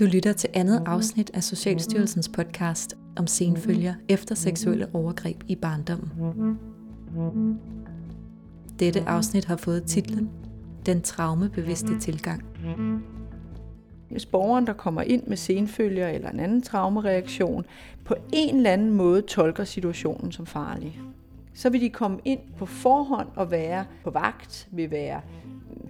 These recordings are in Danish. Du lytter til andet afsnit af Socialstyrelsens podcast om senfølger efter seksuelle overgreb i barndommen. Dette afsnit har fået titlen Den Traumebevidste Tilgang. Hvis borgeren, der kommer ind med senfølger eller en anden traumereaktion, på en eller anden måde tolker situationen som farlig, så vil de komme ind på forhånd og være på vagt, vil være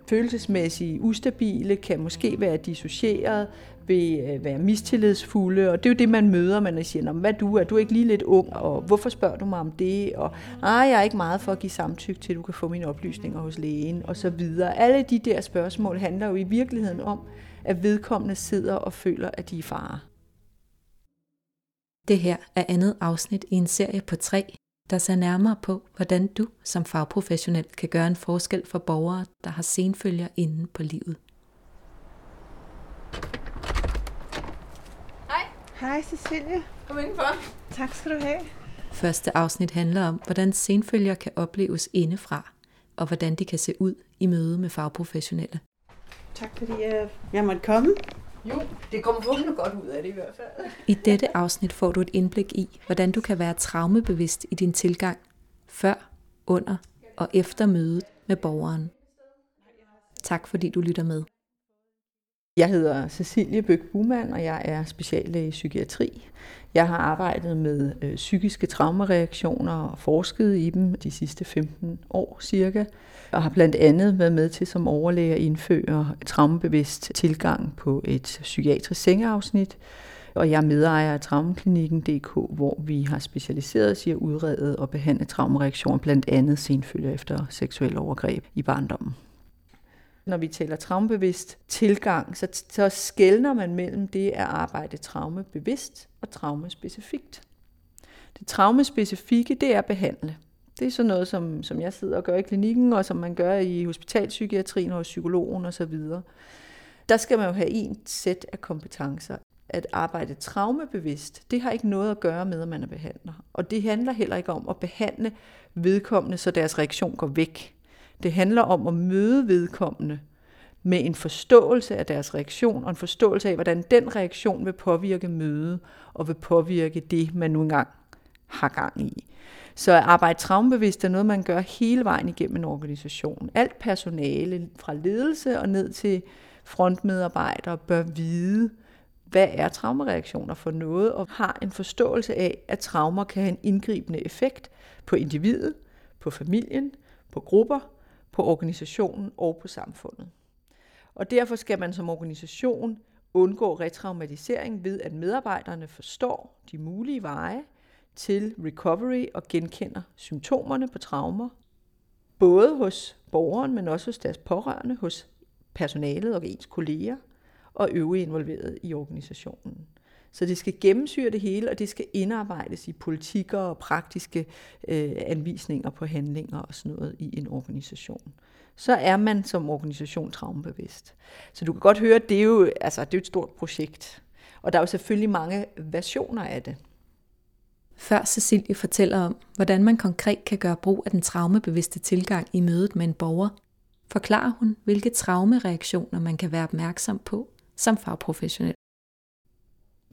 følelsesmæssigt ustabile, kan måske være dissocieret, vil være mistillidsfulde, og det er jo det, man møder, man siger, hvad du er ikke lige lidt ung, og hvorfor spørger du mig om det, og jeg er ikke meget for at give samtykke til, at du kan få mine oplysninger hos lægen, og så videre. Alle de der spørgsmål handler jo i virkeligheden om, at vedkommende sidder og føler, at de er i fare. Det her er andet afsnit i en serie på 3, der ser nærmere på, hvordan du som fagprofessionel kan gøre en forskel for borgere, der har senfølger inde på livet. Hej. Hej Cæcilie. Kom indenfor. Tak skal du have. Første afsnit handler om, hvordan senfølger kan opleves indefra, og hvordan de kan se ud i møde med fagprofessionelle. Tak fordi jeg måtte komme. Jo, det kommer forhåbentlig godt ud af det i hvert fald. I dette afsnit får du et indblik i, hvordan du kan være traumebevidst i din tilgang, før, under og efter mødet med borgeren. Tak fordi du lytter med. Jeg hedder Cæcilie Böck Buhmann, og jeg er speciallæge i psykiatri. Jeg har arbejdet med psykiske traumereaktioner og forsket i dem de sidste 15 år cirka, og har blandt andet været med til som overlæge at indføre traumebevidst tilgang på et psykiatrisk sengeafsnit, og jeg er medejer af Traumeklinikken.dk, hvor vi har specialiseret os i at udrede og behandle traumereaktioner, blandt andet senfølger efter seksuelle overgreb i barndommen. Når vi taler traumebevidst tilgang, så skelner man mellem det at arbejde traumebevidst og traumespecifikt. Det traumespecifikke, det er at behandle. Det er sådan noget, som jeg sidder og gør i klinikken, og som man gør i hospitalspsykiatrien og psykologen osv. Der skal man jo have et sæt af kompetencer. At arbejde traumebevidst, det har ikke noget at gøre med, at man er behandler. Og det handler heller ikke om at behandle vedkommende, så deres reaktion går væk. Det handler om at møde vedkommende med en forståelse af deres reaktion, og en forståelse af, hvordan den reaktion vil påvirke mødet, og vil påvirke det, man nu engang har gang i. Så at arbejde traumebevidst er noget, man gør hele vejen igennem en organisation. Alt personale fra ledelse og ned til frontmedarbejdere bør vide, hvad er traumereaktioner for noget, og har en forståelse af, at traumer kan have en indgribende effekt på individet, på familien, på grupper, på organisationen og på samfundet. Og derfor skal man som organisation undgå retraumatisering ved, at medarbejderne forstår de mulige veje til recovery og genkender symptomerne på traumer, både hos borgeren, men også hos deres pårørende, hos personalet og ens kolleger og øvrige involveret i organisationen. Så det skal gennemsyre det hele, og det skal indarbejdes i politikker og praktiske anvisninger på handlinger og sådan noget i en organisation. Så er man som organisation traumebevidst. Så du kan godt høre, at det er jo et stort projekt. Og der er jo selvfølgelig mange versioner af det. Før Cæcilie fortæller om, hvordan man konkret kan gøre brug af den traumebevidste tilgang i mødet med en borger, forklarer hun, hvilke traumereaktioner man kan være opmærksom på som fagprofessionel.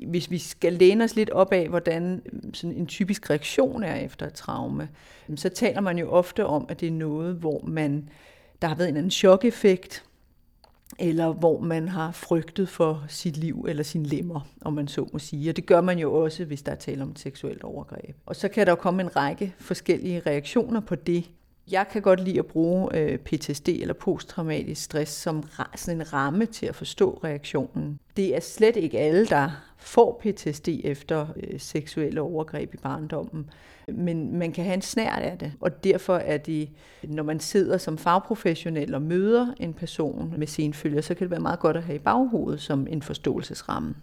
Hvis vi skal læne os lidt op af, hvordan sådan en typisk reaktion er efter et traume, så taler man jo ofte om, at det er noget, hvor der har været en anden chokeffekt, eller hvor man har frygtet for sit liv eller sine lemmer, om man så må sige. Og det gør man jo også, hvis der er tale om et seksuelt overgreb. Og så kan der jo komme en række forskellige reaktioner på det. Jeg kan godt lide at bruge PTSD eller posttraumatisk stress som sådan en ramme til at forstå reaktionen. Det er slet ikke alle, der får PTSD efter seksuelle overgreb i barndommen, men man kan have en snert af det. Og derfor er det, når man sidder som fagprofessionel og møder en person med senfølger, så kan det være meget godt at have i baghovedet som en forståelsesramme.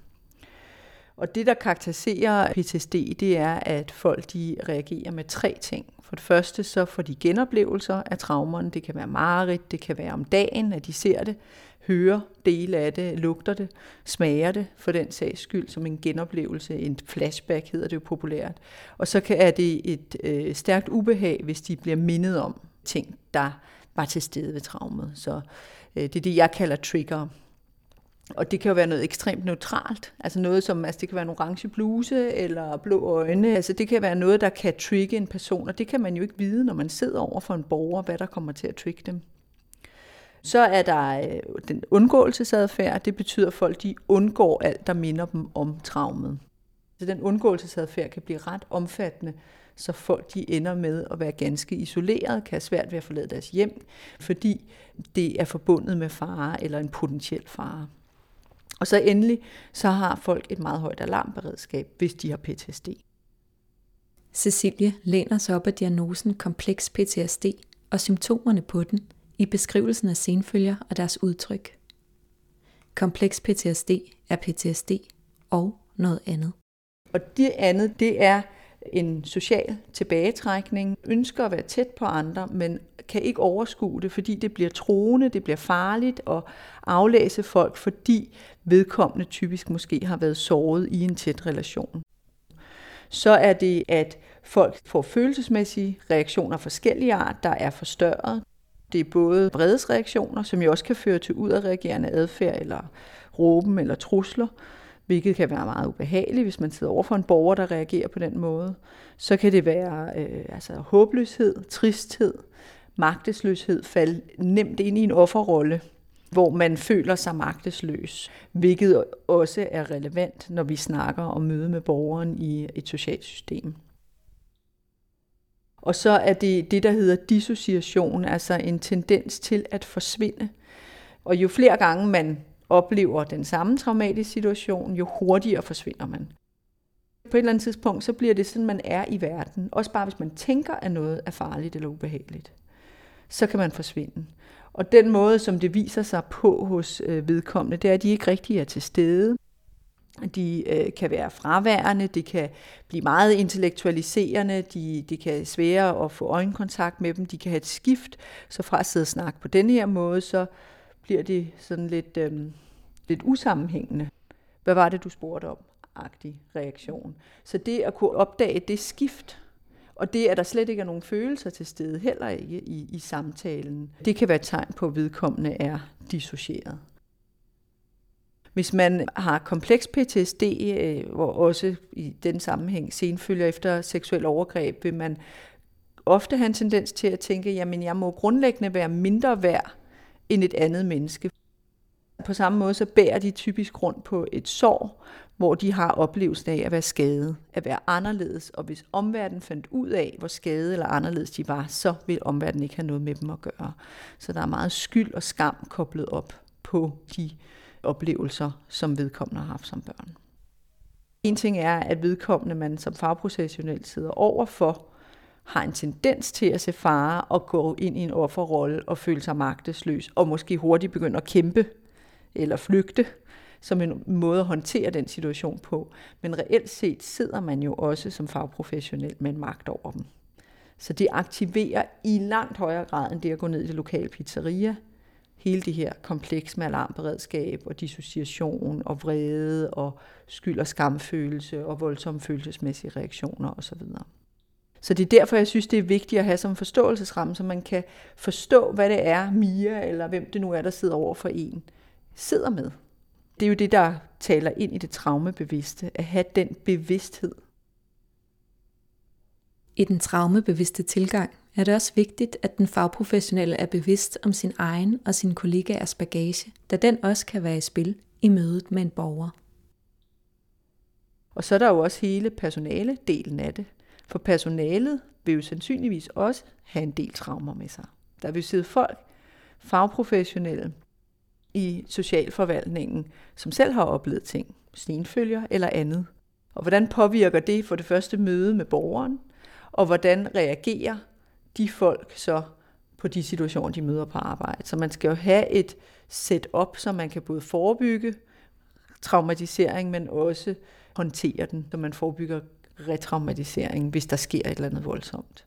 Og det, der karakteriserer PTSD, det er, at folk de reagerer med 3 ting. For det første så får de genoplevelser af traumerne. Det kan være mareridt, det kan være om dagen, at de ser det, hører dele af det, lugter det, smager det for den sags skyld som en genoplevelse, en flashback hedder det jo populært. Og så er det et stærkt ubehag, hvis de bliver mindet om ting, der var til stede ved traumet. Så det er det, jeg kalder trigger. Og det kan jo være noget ekstremt neutralt, altså noget som, altså det kan være en orange bluse eller blå øjne, altså det kan være noget, der kan trigge en person, og det kan man jo ikke vide, når man sidder over for en borger, hvad der kommer til at trigge dem. Så er der den undgåelsesadfærd, det betyder, at folk de undgår alt, der minder dem om traumet. Så den undgåelsesadfærd kan blive ret omfattende, så folk de ender med at være ganske isoleret, kan have svært ved at forlade deres hjem, fordi det er forbundet med fare eller en potentiel fare. Og så endelig, så har folk et meget højt alarmberedskab, hvis de har PTSD. Cæcilie læner sig op af diagnosen kompleks PTSD og symptomerne på den i beskrivelsen af senfølger og deres udtryk. Kompleks PTSD er PTSD og noget andet. Og det andet, det er en social tilbagetrækning, ønsker at være tæt på andre, men kan ikke overskue det, fordi det bliver truende, det bliver farligt at aflæse folk, fordi vedkommende typisk måske har været såret i en tæt relation. Så er det, at folk får følelsesmæssige reaktioner af forskellige art, der er forstørret. Det er både vredesreaktioner, som jo også kan føre til udadreagerende adfærd, eller råben eller trusler, hvilket kan være meget ubehageligt, hvis man sidder over for en borger, der reagerer på den måde. Så kan det være håbløshed, tristhed, magtesløshed, falde nemt ind i en offerrolle, hvor man føler sig magtesløs, hvilket også er relevant, når vi snakker om møde med borgeren i et socialt system. Og så er det det, der hedder dissociation, altså en tendens til at forsvinde. Og jo flere gange man oplever den samme traumatiske situation, jo hurtigere forsvinder man. På et eller andet tidspunkt, så bliver det sådan, man er i verden. Også bare hvis man tænker, at noget er farligt eller ubehageligt, så kan man forsvinde. Og den måde, som det viser sig på hos vedkommende, det er, at de ikke rigtig er til stede. De kan være fraværende, det kan blive meget intellektualiserende, det kan være svære at få øjenkontakt med dem, de kan have et skift. Så fra at sidde og snakke på denne her måde, så bliver det sådan lidt usammenhængende. Hvad var det, du spurgte om-agtig reaktion? Så det at kunne opdage det skift, og det, at der slet ikke er nogen følelser til stede, heller ikke i samtalen, det kan være et tegn på, at vedkommende er dissocieret. Hvis man har kompleks PTSD, og også i den sammenhæng senfølger efter seksuel overgreb, vil man ofte have en tendens til at tænke, jamen jeg må grundlæggende være mindre værd end et andet menneske. På samme måde så bærer de typisk rundt på et sår, hvor de har oplevelsen af at være skadet, at være anderledes, og hvis omverdenen fandt ud af, hvor skadet eller anderledes de var, så ville omverdenen ikke have noget med dem at gøre. Så der er meget skyld og skam koblet op på de oplevelser, som vedkommende har haft som børn. En ting er, at vedkommende, man som fagprofessionel sidder overfor, har en tendens til at se fare og gå ind i en offerrolle og føle sig magtesløs, og måske hurtigt begynde at kæmpe eller flygte, som en måde at håndtere den situation på. Men reelt set sidder man jo også som fagprofessionel med en magt over dem. Så det aktiverer i langt højere grad, end det at gå ned i det lokale pizzeria, hele det her kompleks med alarmberedskab og dissociation og vrede og skyld- og skamfølelse og voldsomme følelsesmæssige reaktioner osv. Så det er derfor, jeg synes, det er vigtigt at have som forståelsesramme, så man kan forstå, hvad det er, Mia eller hvem det nu er, der sidder over for en, sidder med. Det er jo det, der taler ind i det traumebevidste, at have den bevidsthed. I den traumebevidste tilgang er det også vigtigt, at den fagprofessionelle er bevidst om sin egen og sin kollegaers bagage, da den også kan være i spil i mødet med en borger. Og så er der jo også hele personaledelen af det. For personalet vil jo sandsynligvis også have en del traumer med sig. Der vil sidde folk, fagprofessionelle i socialforvaltningen, som selv har oplevet ting, senfølger eller andet. Og hvordan påvirker det for det første møde med borgeren? Og hvordan reagerer de folk så på de situationer, de møder på arbejde? Så man skal jo have et setup, så man kan både forebygge traumatisering, men også håndtere den, så man forebygger retraumatisering, hvis der sker et eller andet voldsomt.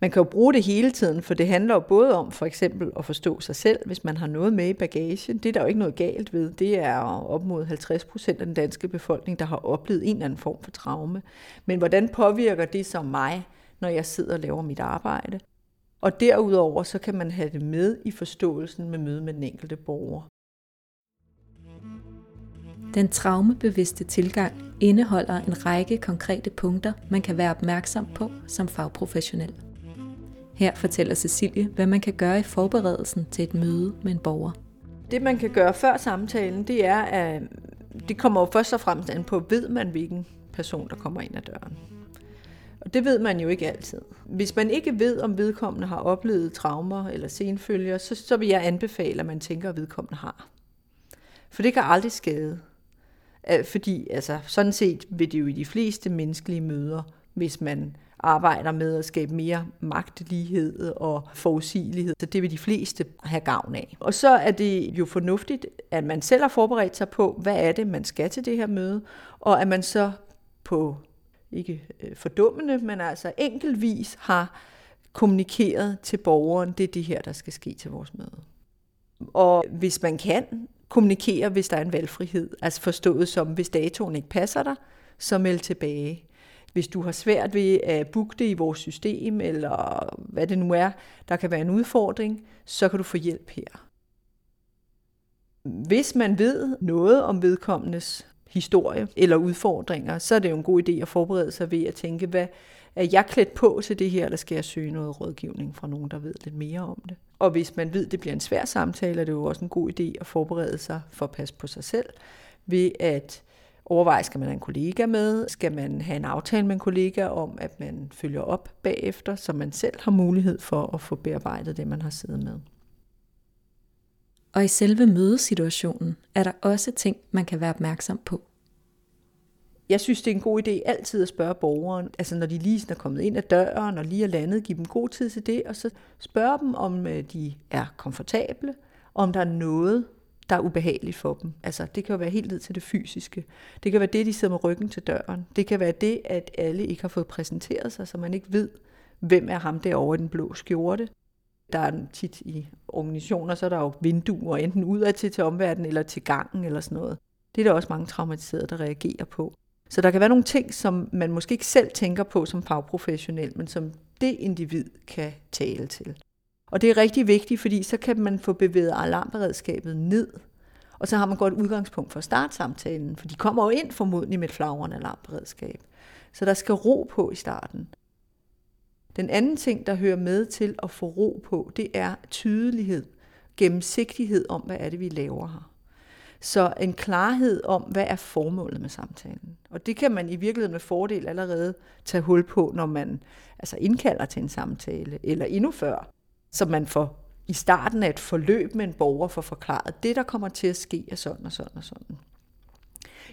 Man kan jo bruge det hele tiden, for det handler jo både om for eksempel at forstå sig selv, hvis man har noget med i bagagen. Det er der jo ikke noget galt ved. Det er op mod 50% af den danske befolkning, der har oplevet en eller anden form for traume. Men hvordan påvirker det så mig, når jeg sidder og laver mit arbejde? Og derudover så kan man have det med i forståelsen med møde med den enkelte borger. Den traumebevidste tilgang indeholder en række konkrete punkter, man kan være opmærksom på som fagprofessionel. Her fortæller Cæcilie, hvad man kan gøre i forberedelsen til et møde med en borger. Det man kan gøre før samtalen, det er, at det kommer jo først og fremmest an på, ved man hvilken person, der kommer ind ad døren. Og det ved man jo ikke altid. Hvis man ikke ved, om vedkommende har oplevet traumer eller senfølger, så vil jeg anbefale, at man tænker, at vedkommende har. For det kan aldrig skade. Fordi altså, sådan set vil det jo i de fleste menneskelige møder, hvis man arbejder med at skabe mere magtlighed og forudsigelighed. Så det vil de fleste have gavn af. Og så er det jo fornuftigt, at man selv har forberedt sig på, hvad er det, man skal til det her møde, og at man så på, ikke fordummende, men altså enkeltvis har kommunikeret til borgeren, det er det her, der skal ske til vores møde. Og hvis man kan kommunikere, hvis der er en valgfrihed, altså forstået som, hvis datoen ikke passer dig, så meld tilbage. Hvis du har svært ved at booke det i vores system, eller hvad det nu er, der kan være en udfordring, så kan du få hjælp her. Hvis man ved noget om vedkommendes historie eller udfordringer, så er det jo en god idé at forberede sig ved at tænke, hvad er jeg klædt på til det her, eller skal jeg søge noget rådgivning fra nogen, der ved lidt mere om det. Og hvis man ved, det bliver en svær samtale, er det jo også en god idé at forberede sig for at passe på sig selv, ved at overveje, skal man have en kollega med, skal man have en aftale med en kollega om, at man følger op bagefter, så man selv har mulighed for at få bearbejdet det, man har siddet med. Og i selve mødesituationen er der også ting, man kan være opmærksom på. Jeg synes, det er en god idé altid at spørge borgeren, altså når de lige er kommet ind ad døren og lige er landet, give dem god tid til det, og så spørge dem, om de er komfortable, og om der er noget, der er ubehageligt for dem. Altså det kan jo være helt ned til det fysiske. Det kan være det, de sidder med ryggen til døren. Det kan være det, at alle ikke har fået præsenteret sig, så man ikke ved, hvem er ham derovre i den blå skjorte. Der er tit i organisationer, så er der jo vinduer, enten udad til omverdenen eller til gangen eller sådan noget. Det er der også mange traumatiserede, der reagerer på. Så der kan være nogle ting, som man måske ikke selv tænker på som fagprofessionel, men som det individ kan tale til. Og det er rigtig vigtigt, fordi så kan man få bevæget alarmberedskabet ned, og så har man godt udgangspunkt for at starte samtalen, for de kommer jo ind formodentlig med et flagrende alarmberedskab. Så der skal ro på i starten. Den anden ting, der hører med til at få ro på, det er tydelighed, gennemsigtighed om, hvad er det, vi laver her. Så en klarhed om, hvad er formålet med samtalen. Og det kan man i virkeligheden med fordel allerede tage hul på, når man altså indkalder til en samtale, eller endnu før, så man får i starten af et forløb med en borger får forklaret, det der kommer til at ske er sådan og sådan og sådan.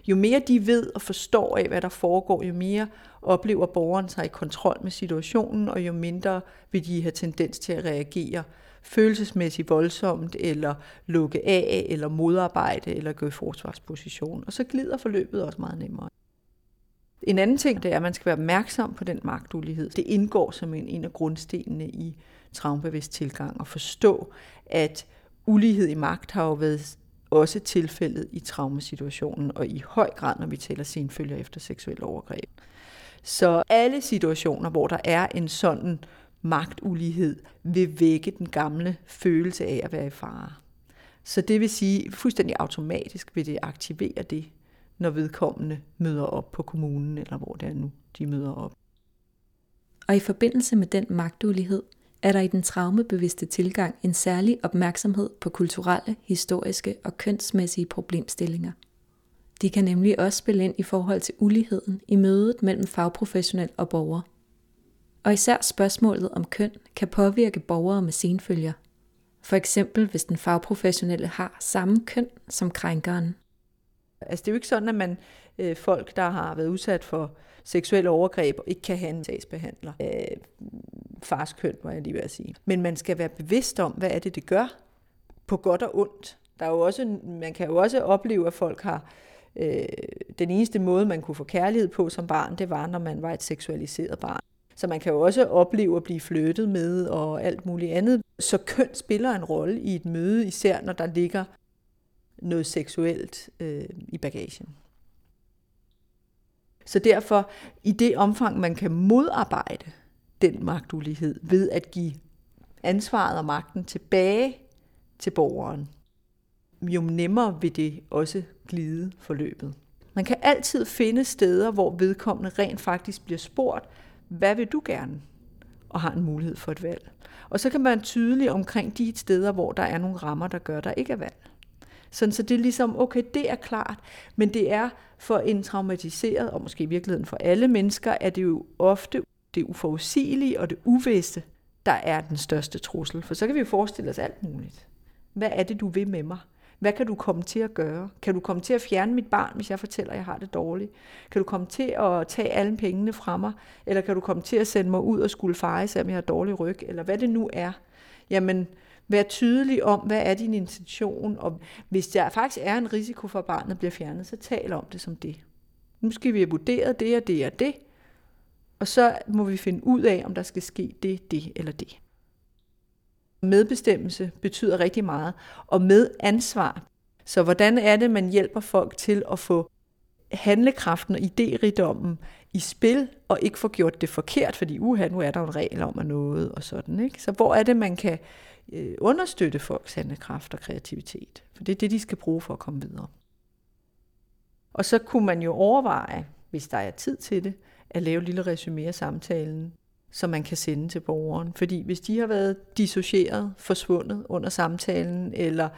Jo mere de ved og forstår af, hvad der foregår, jo mere oplever borgeren sig i kontrol med situationen, og jo mindre vil de have tendens til at reagere følelsesmæssigt voldsomt, eller lukke af, eller modarbejde, eller gå i forsvarsposition. Og så glider forløbet også meget nemmere. En anden ting, det er, at man skal være opmærksom på den magtulighed. Det indgår som en af grundstenene i traumebevidst tilgang, at forstå, at ulighed i magt har jo været også tilfældet i traumesituationen, og i høj grad, når vi taler senfølger efter seksuel overgreb. Så alle situationer, hvor der er en sådan magtulighed, vil vække den gamle følelse af at være i fare. Så det vil sige, fuldstændig automatisk vil det aktivere det, når vedkommende møder op på kommunen, eller hvor det er nu, de møder op. Og i forbindelse med den magtulighed, er der i den traumebevidste tilgang en særlig opmærksomhed på kulturelle, historiske og kønsmæssige problemstillinger. De kan nemlig også spille ind i forhold til uligheden i mødet mellem fagprofessionel og borger. Og især spørgsmålet om køn kan påvirke borgere med senfølger. For eksempel hvis den fagprofessionelle har samme køn som krænkeren. Altså det er jo ikke sådan, at man folk, der har været udsat for seksuelle overgreb, ikke kan have en sagsbehandler. Fars køn, må jeg lige ved at sige. Men man skal være bevidst om, hvad er det, det gør, på godt og ondt. Der er jo også, man kan jo også opleve, at folk har den eneste måde, man kunne få kærlighed på som barn, det var, når man var et seksualiseret barn. Så man kan jo også opleve at blive flyttet med og alt muligt andet. Så køn spiller en rolle i et møde, især når der ligger noget seksuelt i bagagen. Så derfor, i det omfang, man kan modarbejde den magtulighed ved at give ansvaret og magten tilbage til borgeren, jo nemmere vil det også glide forløbet. Man kan altid finde steder, hvor vedkommende rent faktisk bliver spurgt, hvad vil du gerne? Og har en mulighed for et valg. Og så kan man tydelig omkring de steder, hvor der er nogle rammer, der gør, der ikke er valg. Sådan, så det er ligesom, okay, det er klart, men det er for en traumatiseret, og måske i virkeligheden for alle mennesker, at det jo ofte det uforudsigelige og det uvisse, der er den største trussel. For så kan vi jo forestille os alt muligt. Hvad er det, du vil med mig? Hvad kan du komme til at gøre? Kan du komme til at fjerne mit barn, hvis jeg fortæller, at jeg har det dårligt? Kan du komme til at tage alle pengene fra mig? Eller kan du komme til at sende mig ud og skulle feje, selvom jeg har dårlig ryg? Eller hvad det nu er. Jamen, vær tydelig om, hvad er din intention? Og hvis der faktisk er en risiko for, at barnet bliver fjernet, så tal om det som det. Nu skal vi have vurderet det og det og det. Og så må vi finde ud af, om der skal ske det, det eller det. Medbestemmelse betyder rigtig meget, og med ansvar. Så hvordan er det, man hjælper folk til at få handlekraften og idérigdommen i spil, og ikke få gjort det forkert, fordi nu er der en regel om at noget og sådan, ikke? Så hvor er det, man kan understøtte folks handlekraft og kreativitet? For det er det, de skal bruge for at komme videre. Og så kunne man jo overveje, hvis der er tid til det, at lave et lille resumé af samtalen, som man kan sende til borgeren. Fordi hvis de har været dissocieret, forsvundet under samtalen, eller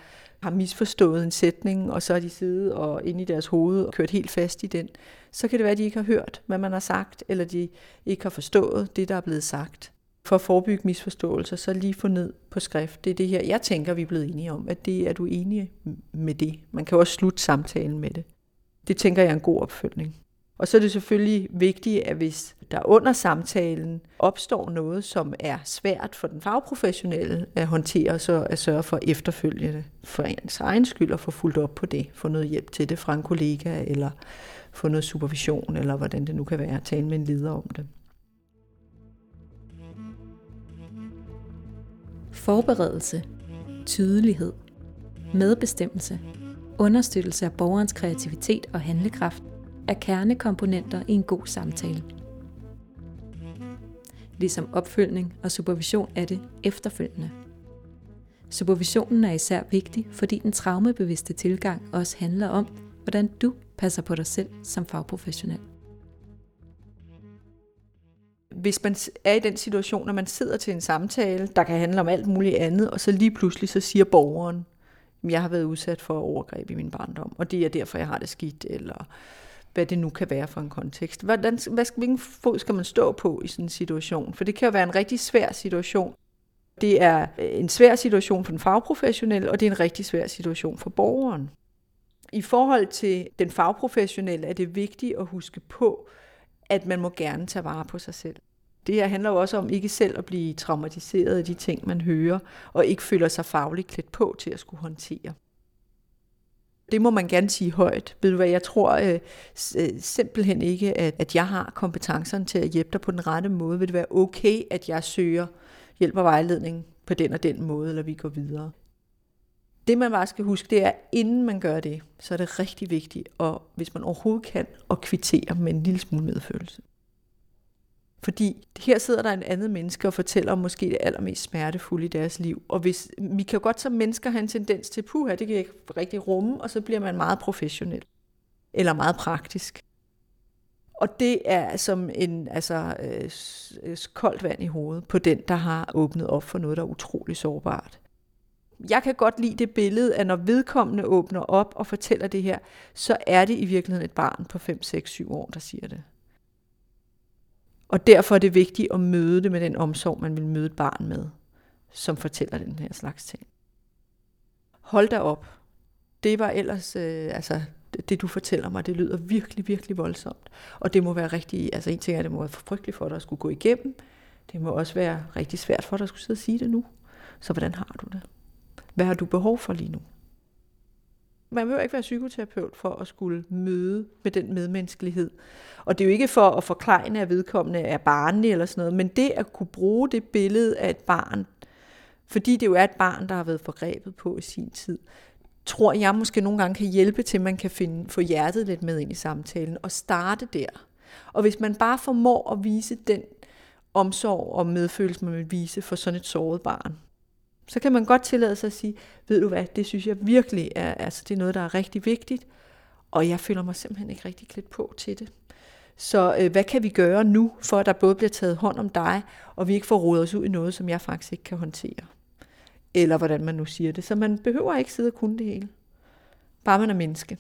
har misforstået en sætning, og så er de siddet og inde i deres hoved og kørt helt fast i den, så kan det være, at de ikke har hørt, hvad man har sagt, eller de ikke har forstået det, der er blevet sagt. For at forebygge misforståelser, så lige få ned på skrift. Det er det her, jeg tænker, vi er blevet enige om, at det er du enige med det. Man kan også slutte samtalen med det. Det tænker jeg er en god opfølgning. Og så er det selvfølgelig vigtigt, at hvis der under samtalen opstår noget, som er svært for den fagprofessionelle at håndtere, så at sørge for efterfølgende for ens egen skyld og få fulgt op på det. Få noget hjælp til det fra en kollega, eller få noget supervision, eller hvordan det nu kan være at tale med en leder om det. Forberedelse, tydelighed, medbestemmelse, understøttelse af borgerens kreativitet og handlekraft, er kernekomponenter i en god samtale. Ligesom opfølgning og supervision er det efterfølgende. Supervisionen er især vigtig, fordi den traumebevidste tilgang også handler om, hvordan du passer på dig selv som fagprofessionel. Hvis man er i den situation, at man sidder til en samtale, der kan handle om alt muligt andet, og så lige pludselig så siger borgeren, jeg har været udsat for overgreb i min barndom, og det er derfor, jeg har det skidt, eller hvad det nu kan være for en kontekst. Hvilken fod skal man stå på i sådan en situation? For det kan jo være en rigtig svær situation. Det er en svær situation for den fagprofessionelle, og det er en rigtig svær situation for borgeren. I forhold til den fagprofessionelle er det vigtigt at huske på, at man må gerne tage vare på sig selv. Det her handler jo også om ikke selv at blive traumatiseret af de ting, man hører, og ikke føler sig fagligt klædt på til at skulle håndtere. Det må man gerne sige højt. Ved du hvad, jeg tror simpelthen ikke, at jeg har kompetencerne til at hjælpe dig på den rette måde. Vil det være okay, at jeg søger hjælp og vejledning på den og den måde, eller vi går videre? Det man bare skal huske, det er, inden man gør det, så er det rigtig vigtigt, og hvis man overhovedet kan, at kvittere med en lille smule medfølelse. Fordi her sidder der en anden menneske og fortæller om måske det allermest smertefulde i deres liv. Og hvis, vi kan godt som mennesker have en tendens til, puha, det kan ikke rigtig rumme, og så bliver man meget professionel. Eller meget praktisk. Og det er som koldt vand i hovedet på den, der har åbnet op for noget, der er utrolig sårbart. Jeg kan godt lide det billede, at når vedkommende åbner op og fortæller det her, så er det i virkeligheden et barn på 5, 6, 7 år, der siger det. Og derfor er det vigtigt at møde det med den omsorg, man vil møde et barn med, som fortæller den her slags ting. Hold da op. Det var ellers, det du fortæller mig, det lyder virkelig, virkelig voldsomt. Og det må være rigtig, en ting er, det må være frygteligt for dig at skulle gå igennem. Det må også være rigtig svært for dig at skulle sidde og sige det nu. Så hvordan har du det? Hvad har du behov for lige nu? Man vil jo ikke være psykoterapeut for at skulle møde med den medmenneskelighed. Og det er jo ikke for at forklejne, at vedkommende er barnlig eller sådan noget, men det at kunne bruge det billede af et barn, fordi det jo er et barn, der har været forgrebet på i sin tid, tror jeg måske nogle gange kan hjælpe til, at man kan få hjertet lidt med ind i samtalen og starte der. Og hvis man bare formår at vise den omsorg og medfølelse, man vil vise for sådan et såret barn, Så kan man godt tillade sig at sige, ved du hvad, det synes jeg virkelig er, altså det er noget, der er rigtig vigtigt, og jeg føler mig simpelthen ikke rigtig klædt på til det. Så hvad kan vi gøre nu, for at der både bliver taget hånd om dig, og vi ikke får rodet os ud i noget, som jeg faktisk ikke kan håndtere? Eller hvordan man nu siger det. Så man behøver ikke sidde og kunne det hele. Bare man er menneske.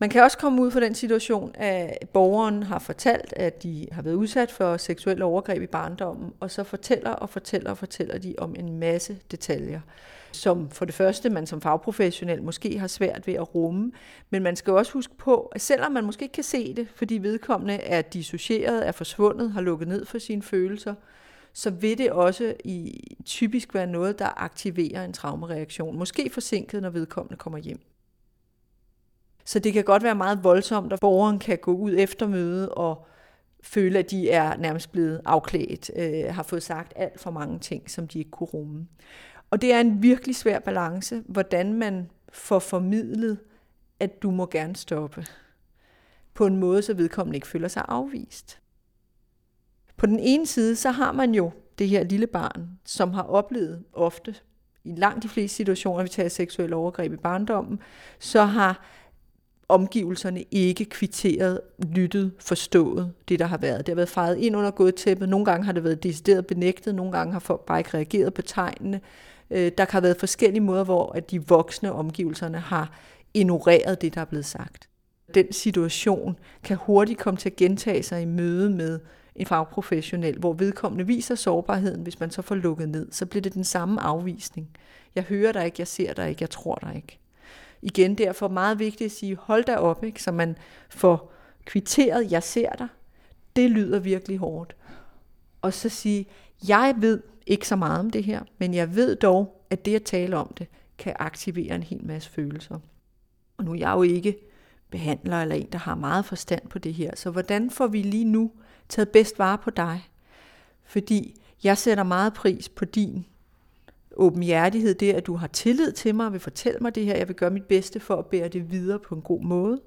Man kan også komme ud fra den situation, at borgeren har fortalt, at de har været udsat for seksuelle overgreb i barndommen, og så fortæller de om en masse detaljer, som for det første man som fagprofessionel måske har svært ved at rumme, men man skal også huske på, at selvom man måske ikke kan se det, fordi vedkommende er dissocieret, er forsvundet, har lukket ned for sine følelser, så vil det også typisk være noget, der aktiverer en traumereaktion, måske forsinket, når vedkommende kommer hjem. Så det kan godt være meget voldsomt, at borgeren kan gå ud efter mødet og føle, at de er nærmest blevet afklædt, har fået sagt alt for mange ting, som de ikke kunne rumme. Og det er en virkelig svær balance, hvordan man får formidlet, at du må gerne stoppe, på en måde, så vedkommende ikke føler sig afvist. På den ene side, så har man jo det her lille barn, som har oplevet ofte, i langt de fleste situationer, vi tager seksuelle overgreb i barndommen, så har omgivelserne ikke kvitteret, lyttet, forstået det, der har været. Det har været fejet ind under gulvtæppet. Nogle gange har det været decideret benægtet. Nogle gange har folk bare ikke reageret på tegnene. Der kan have været forskellige måder, hvor de voksne omgivelserne har ignoreret det, der er blevet sagt. Den situation kan hurtigt komme til at gentage sig i møde med en fagprofessionel, hvor vedkommende viser sårbarheden. Hvis man så får lukket ned, så bliver det den samme afvisning. Jeg hører dig ikke, jeg ser dig ikke, jeg tror dig ikke. Igen, derfor meget vigtigt at sige, hold da op, ikke? Så man får kvitteret, jeg ser dig. Det lyder virkelig hårdt. Og så sige, jeg ved ikke så meget om det her, men jeg ved dog, at det at tale om det, kan aktivere en hel masse følelser. Og nu er jeg jo ikke behandler eller en, der har meget forstand på det her, så hvordan får vi lige nu taget bedst vare på dig? Fordi jeg sætter meget pris på din åbenhjertighed, det at du har tillid til mig og vil fortælle mig det her, jeg vil gøre mit bedste for at bære det videre på en god måde.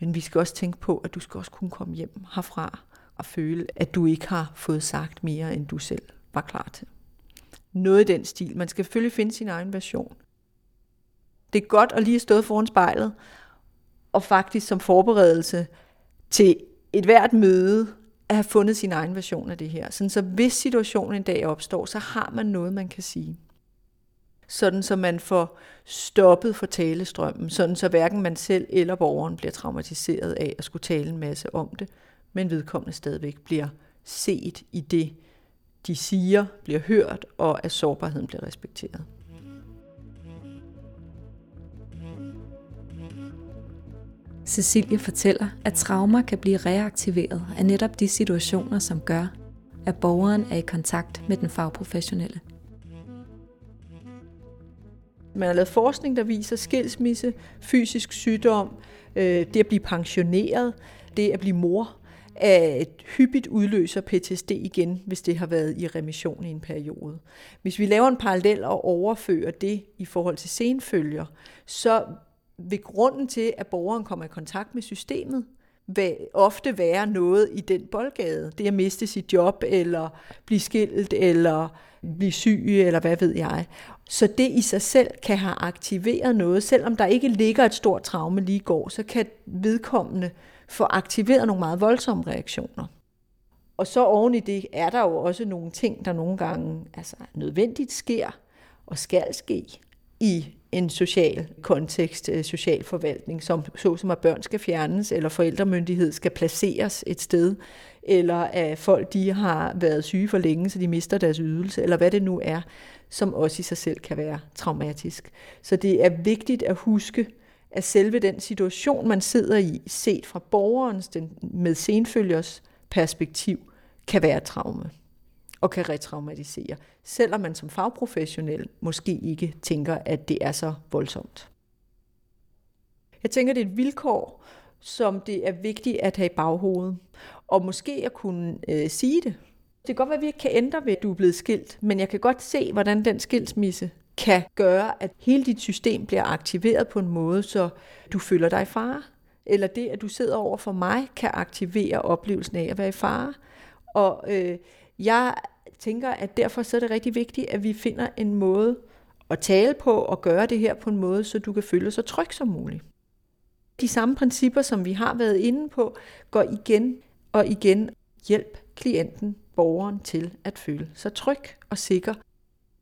Men vi skal også tænke på, at du skal også kunne komme hjem herfra og føle, at du ikke har fået sagt mere, end du selv var klar til. Noget i den stil. Man skal selvfølgelig finde sin egen version. Det er godt at lige have stået foran spejlet, og faktisk som forberedelse til et hvert møde, at have fundet sin egen version af det her. Sådan så hvis situationen en dag opstår, så har man noget, man kan sige. Sådan så man får stoppet for talestrømmen. Sådan så hverken man selv eller borgeren bliver traumatiseret af at skulle tale en masse om det. Men vedkommende stadigvæk bliver set i det, de siger, bliver hørt, og at sårbarheden bliver respekteret. Cæcilie fortæller, at traumer kan blive reaktiveret af netop de situationer, som gør, at borgeren er i kontakt med den fagprofessionelle. Man har lavet forskning, der viser skilsmisse, fysisk sygdom, det at blive pensioneret, det at blive mor, at hyppigt udløser PTSD igen, hvis det har været i remission i en periode. Hvis vi laver en parallel og overfører det i forhold til senfølger, så ved grunden til, at borgeren kommer i kontakt med systemet, vil ofte være noget i den boldgade. Det at miste sit job, eller blive skilt, eller blive syg, eller hvad ved jeg. Så det i sig selv kan have aktiveret noget. Selvom der ikke ligger et stort traume lige går, så kan vedkommende få aktiveret nogle meget voldsomme reaktioner. Og så oven i det er der jo også nogle ting, der nogle gange altså, nødvendigt sker og skal ske i en social kontekst, social forvaltning, såsom at børn skal fjernes, eller forældremyndighed skal placeres et sted, eller at folk de har været syge for længe, så de mister deres ydelse, eller hvad det nu er, som også i sig selv kan være traumatisk. Så det er vigtigt at huske, at selve den situation, man sidder i, set fra borgerens, den med senfølgers perspektiv, kan være traume og kan retraumatisere, selvom man som fagprofessionel måske ikke tænker, at det er så voldsomt. Jeg tænker, det er et vilkår, som det er vigtigt at have i baghovedet, og måske at kunne sige det. Det kan godt være, at vi ikke kan ændre ved, at du er blevet skilt, men jeg kan godt se, hvordan den skilsmisse kan gøre, at hele dit system bliver aktiveret på en måde, så du føler dig i fare, eller det, at du sidder over for mig, kan aktivere oplevelsen af at være i fare, og jeg tænker, at derfor så er det rigtig vigtigt, at vi finder en måde at tale på og gøre det her på en måde, så du kan føle så tryg som muligt. De samme principper, som vi har været inde på, går igen og igen. Hjælp klienten, borgeren til at føle sig tryg og sikker.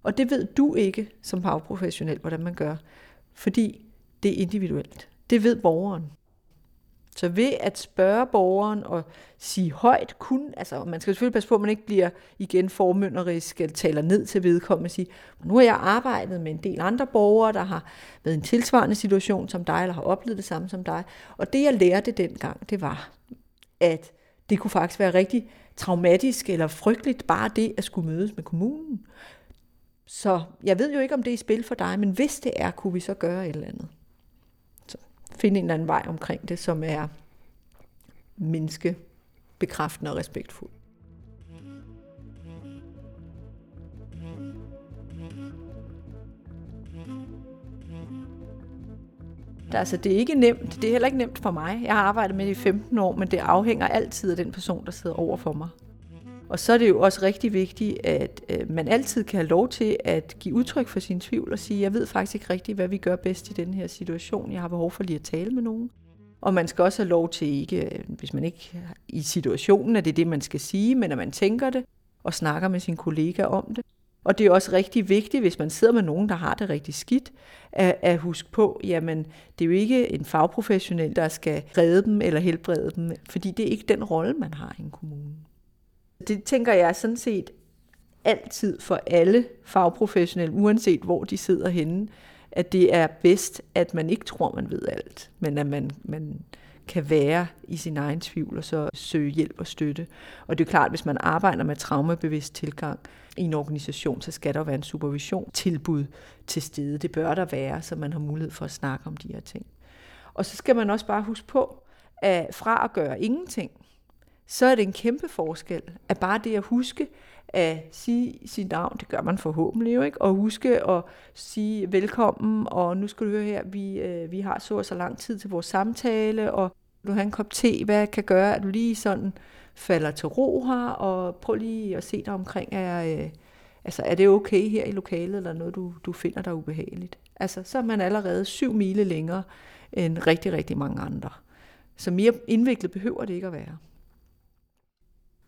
Og det ved du ikke som fagprofessionel, hvordan man gør, fordi det er individuelt. Det ved borgeren. Så ved at spørge borgeren og sige højt kun, altså man skal selvfølgelig passe på, at man ikke bliver igen formynderisk eller taler ned til vedkommende og sige, nu har jeg arbejdet med en del andre borgere, der har været i en tilsvarende situation som dig, eller har oplevet det samme som dig. Og det jeg lærte dengang, det var, at det kunne faktisk være rigtig traumatisk eller frygteligt, bare det at skulle mødes med kommunen. Så jeg ved jo ikke, om det er i spil for dig, men hvis det er, kunne vi så gøre et eller andet. Så finde en eller anden vej omkring det, som er menneskebekræftende og respektfuld. Altså, det er ikke nemt. Det er heller ikke nemt for mig. Jeg har arbejdet med det i 15 år, men det afhænger altid af den person, der sidder over for mig. Og så er det jo også rigtig vigtigt, at man altid kan have lov til at give udtryk for sin tvivl og sige, jeg ved faktisk ikke rigtigt, hvad vi gør bedst i den her situation. Jeg har behov for lige at tale med nogen. Og man skal også have lov til ikke, hvis man ikke i situationen, at det er det, man skal sige, men at man tænker det og snakker med sin kollega om det. Og det er også rigtig vigtigt, hvis man sidder med nogen, der har det rigtig skidt, at huske på, jamen det er jo ikke en fagprofessionel, der skal redde dem eller helbrede dem, fordi det er ikke den rolle, man har i en kommune. Det tænker jeg sådan set altid for alle fagprofessionelle, uanset hvor de sidder henne, at det er bedst, at man ikke tror, man ved alt, men at man kan være i sin egen tvivl og så søge hjælp og støtte. Og det er klart, at hvis man arbejder med traumebevidst tilgang i en organisation, så skal der være en supervision tilbud til stede. Det bør der være, så man har mulighed for at snakke om de her ting. Og så skal man også bare huske på, at fra at gøre ingenting, så er det en kæmpe forskel, at bare det at huske at sige sit navn, det gør man forhåbentlig jo ikke, og huske at sige velkommen, og nu skal du høre her, vi har så lang tid til vores samtale, og du har en kop te, hvad kan gøre, at du lige sådan falder til ro her, og prøv lige at se dig omkring, er det okay her i lokalet, eller noget, du finder dig ubehageligt? Altså, så er man allerede 7 mile længere end rigtig, rigtig mange andre. Så mere indviklet behøver det ikke at være.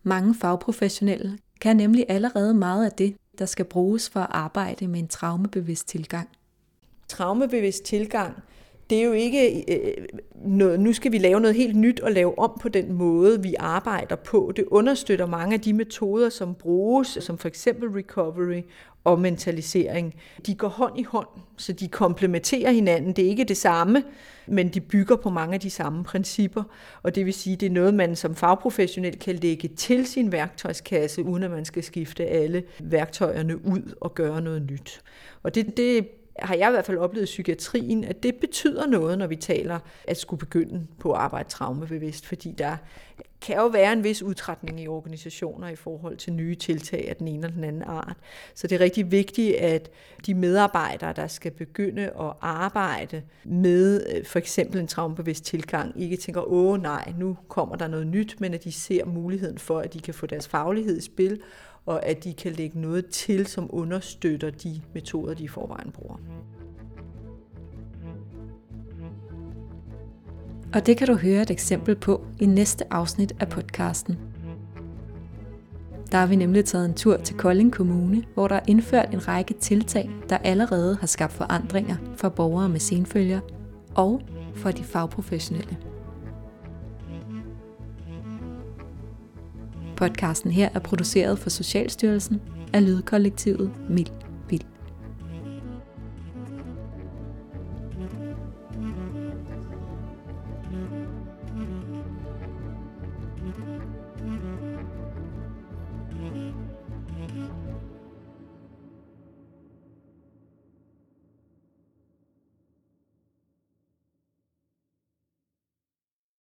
Mange fagprofessionelle kan nemlig allerede meget af det, der skal bruges for at arbejde med en traumebevidst tilgang. Traumebevidst tilgang, det er jo ikke noget, nu skal vi lave noget helt nyt og lave om på den måde, vi arbejder på. Det understøtter mange af de metoder, som bruges, som for eksempel recovery og mentalisering. De går hånd i hånd, så de komplementerer hinanden. Det er ikke det samme, men de bygger på mange af de samme principper. Og det vil sige, det er noget, man som fagprofessionel kan lægge til sin værktøjskasse, uden at man skal skifte alle værktøjerne ud og gøre noget nyt. Og det har jeg i hvert fald oplevet i psykiatrien, at det betyder noget, når vi taler at skulle begynde på at arbejde traumebevidst, fordi der kan jo være en vis udtrætning i organisationer i forhold til nye tiltag af den ene eller den anden art. Så det er rigtig vigtigt, at de medarbejdere, der skal begynde at arbejde med for eksempel en traumebevidst tilgang, ikke tænker, åh nej, nu kommer der noget nyt, men at de ser muligheden for, at de kan få deres faglighed i spil, og at de kan lægge noget til, som understøtter de metoder, de i forvejen bruger. Og det kan du høre et eksempel på i næste afsnit af podcasten. Der har vi nemlig taget en tur til Kolding Kommune, hvor der er indført en række tiltag, der allerede har skabt forandringer for borgere med senfølger og for de fagprofessionelle. Podcasten her er produceret for Socialstyrelsen af lydkollektivet Mil.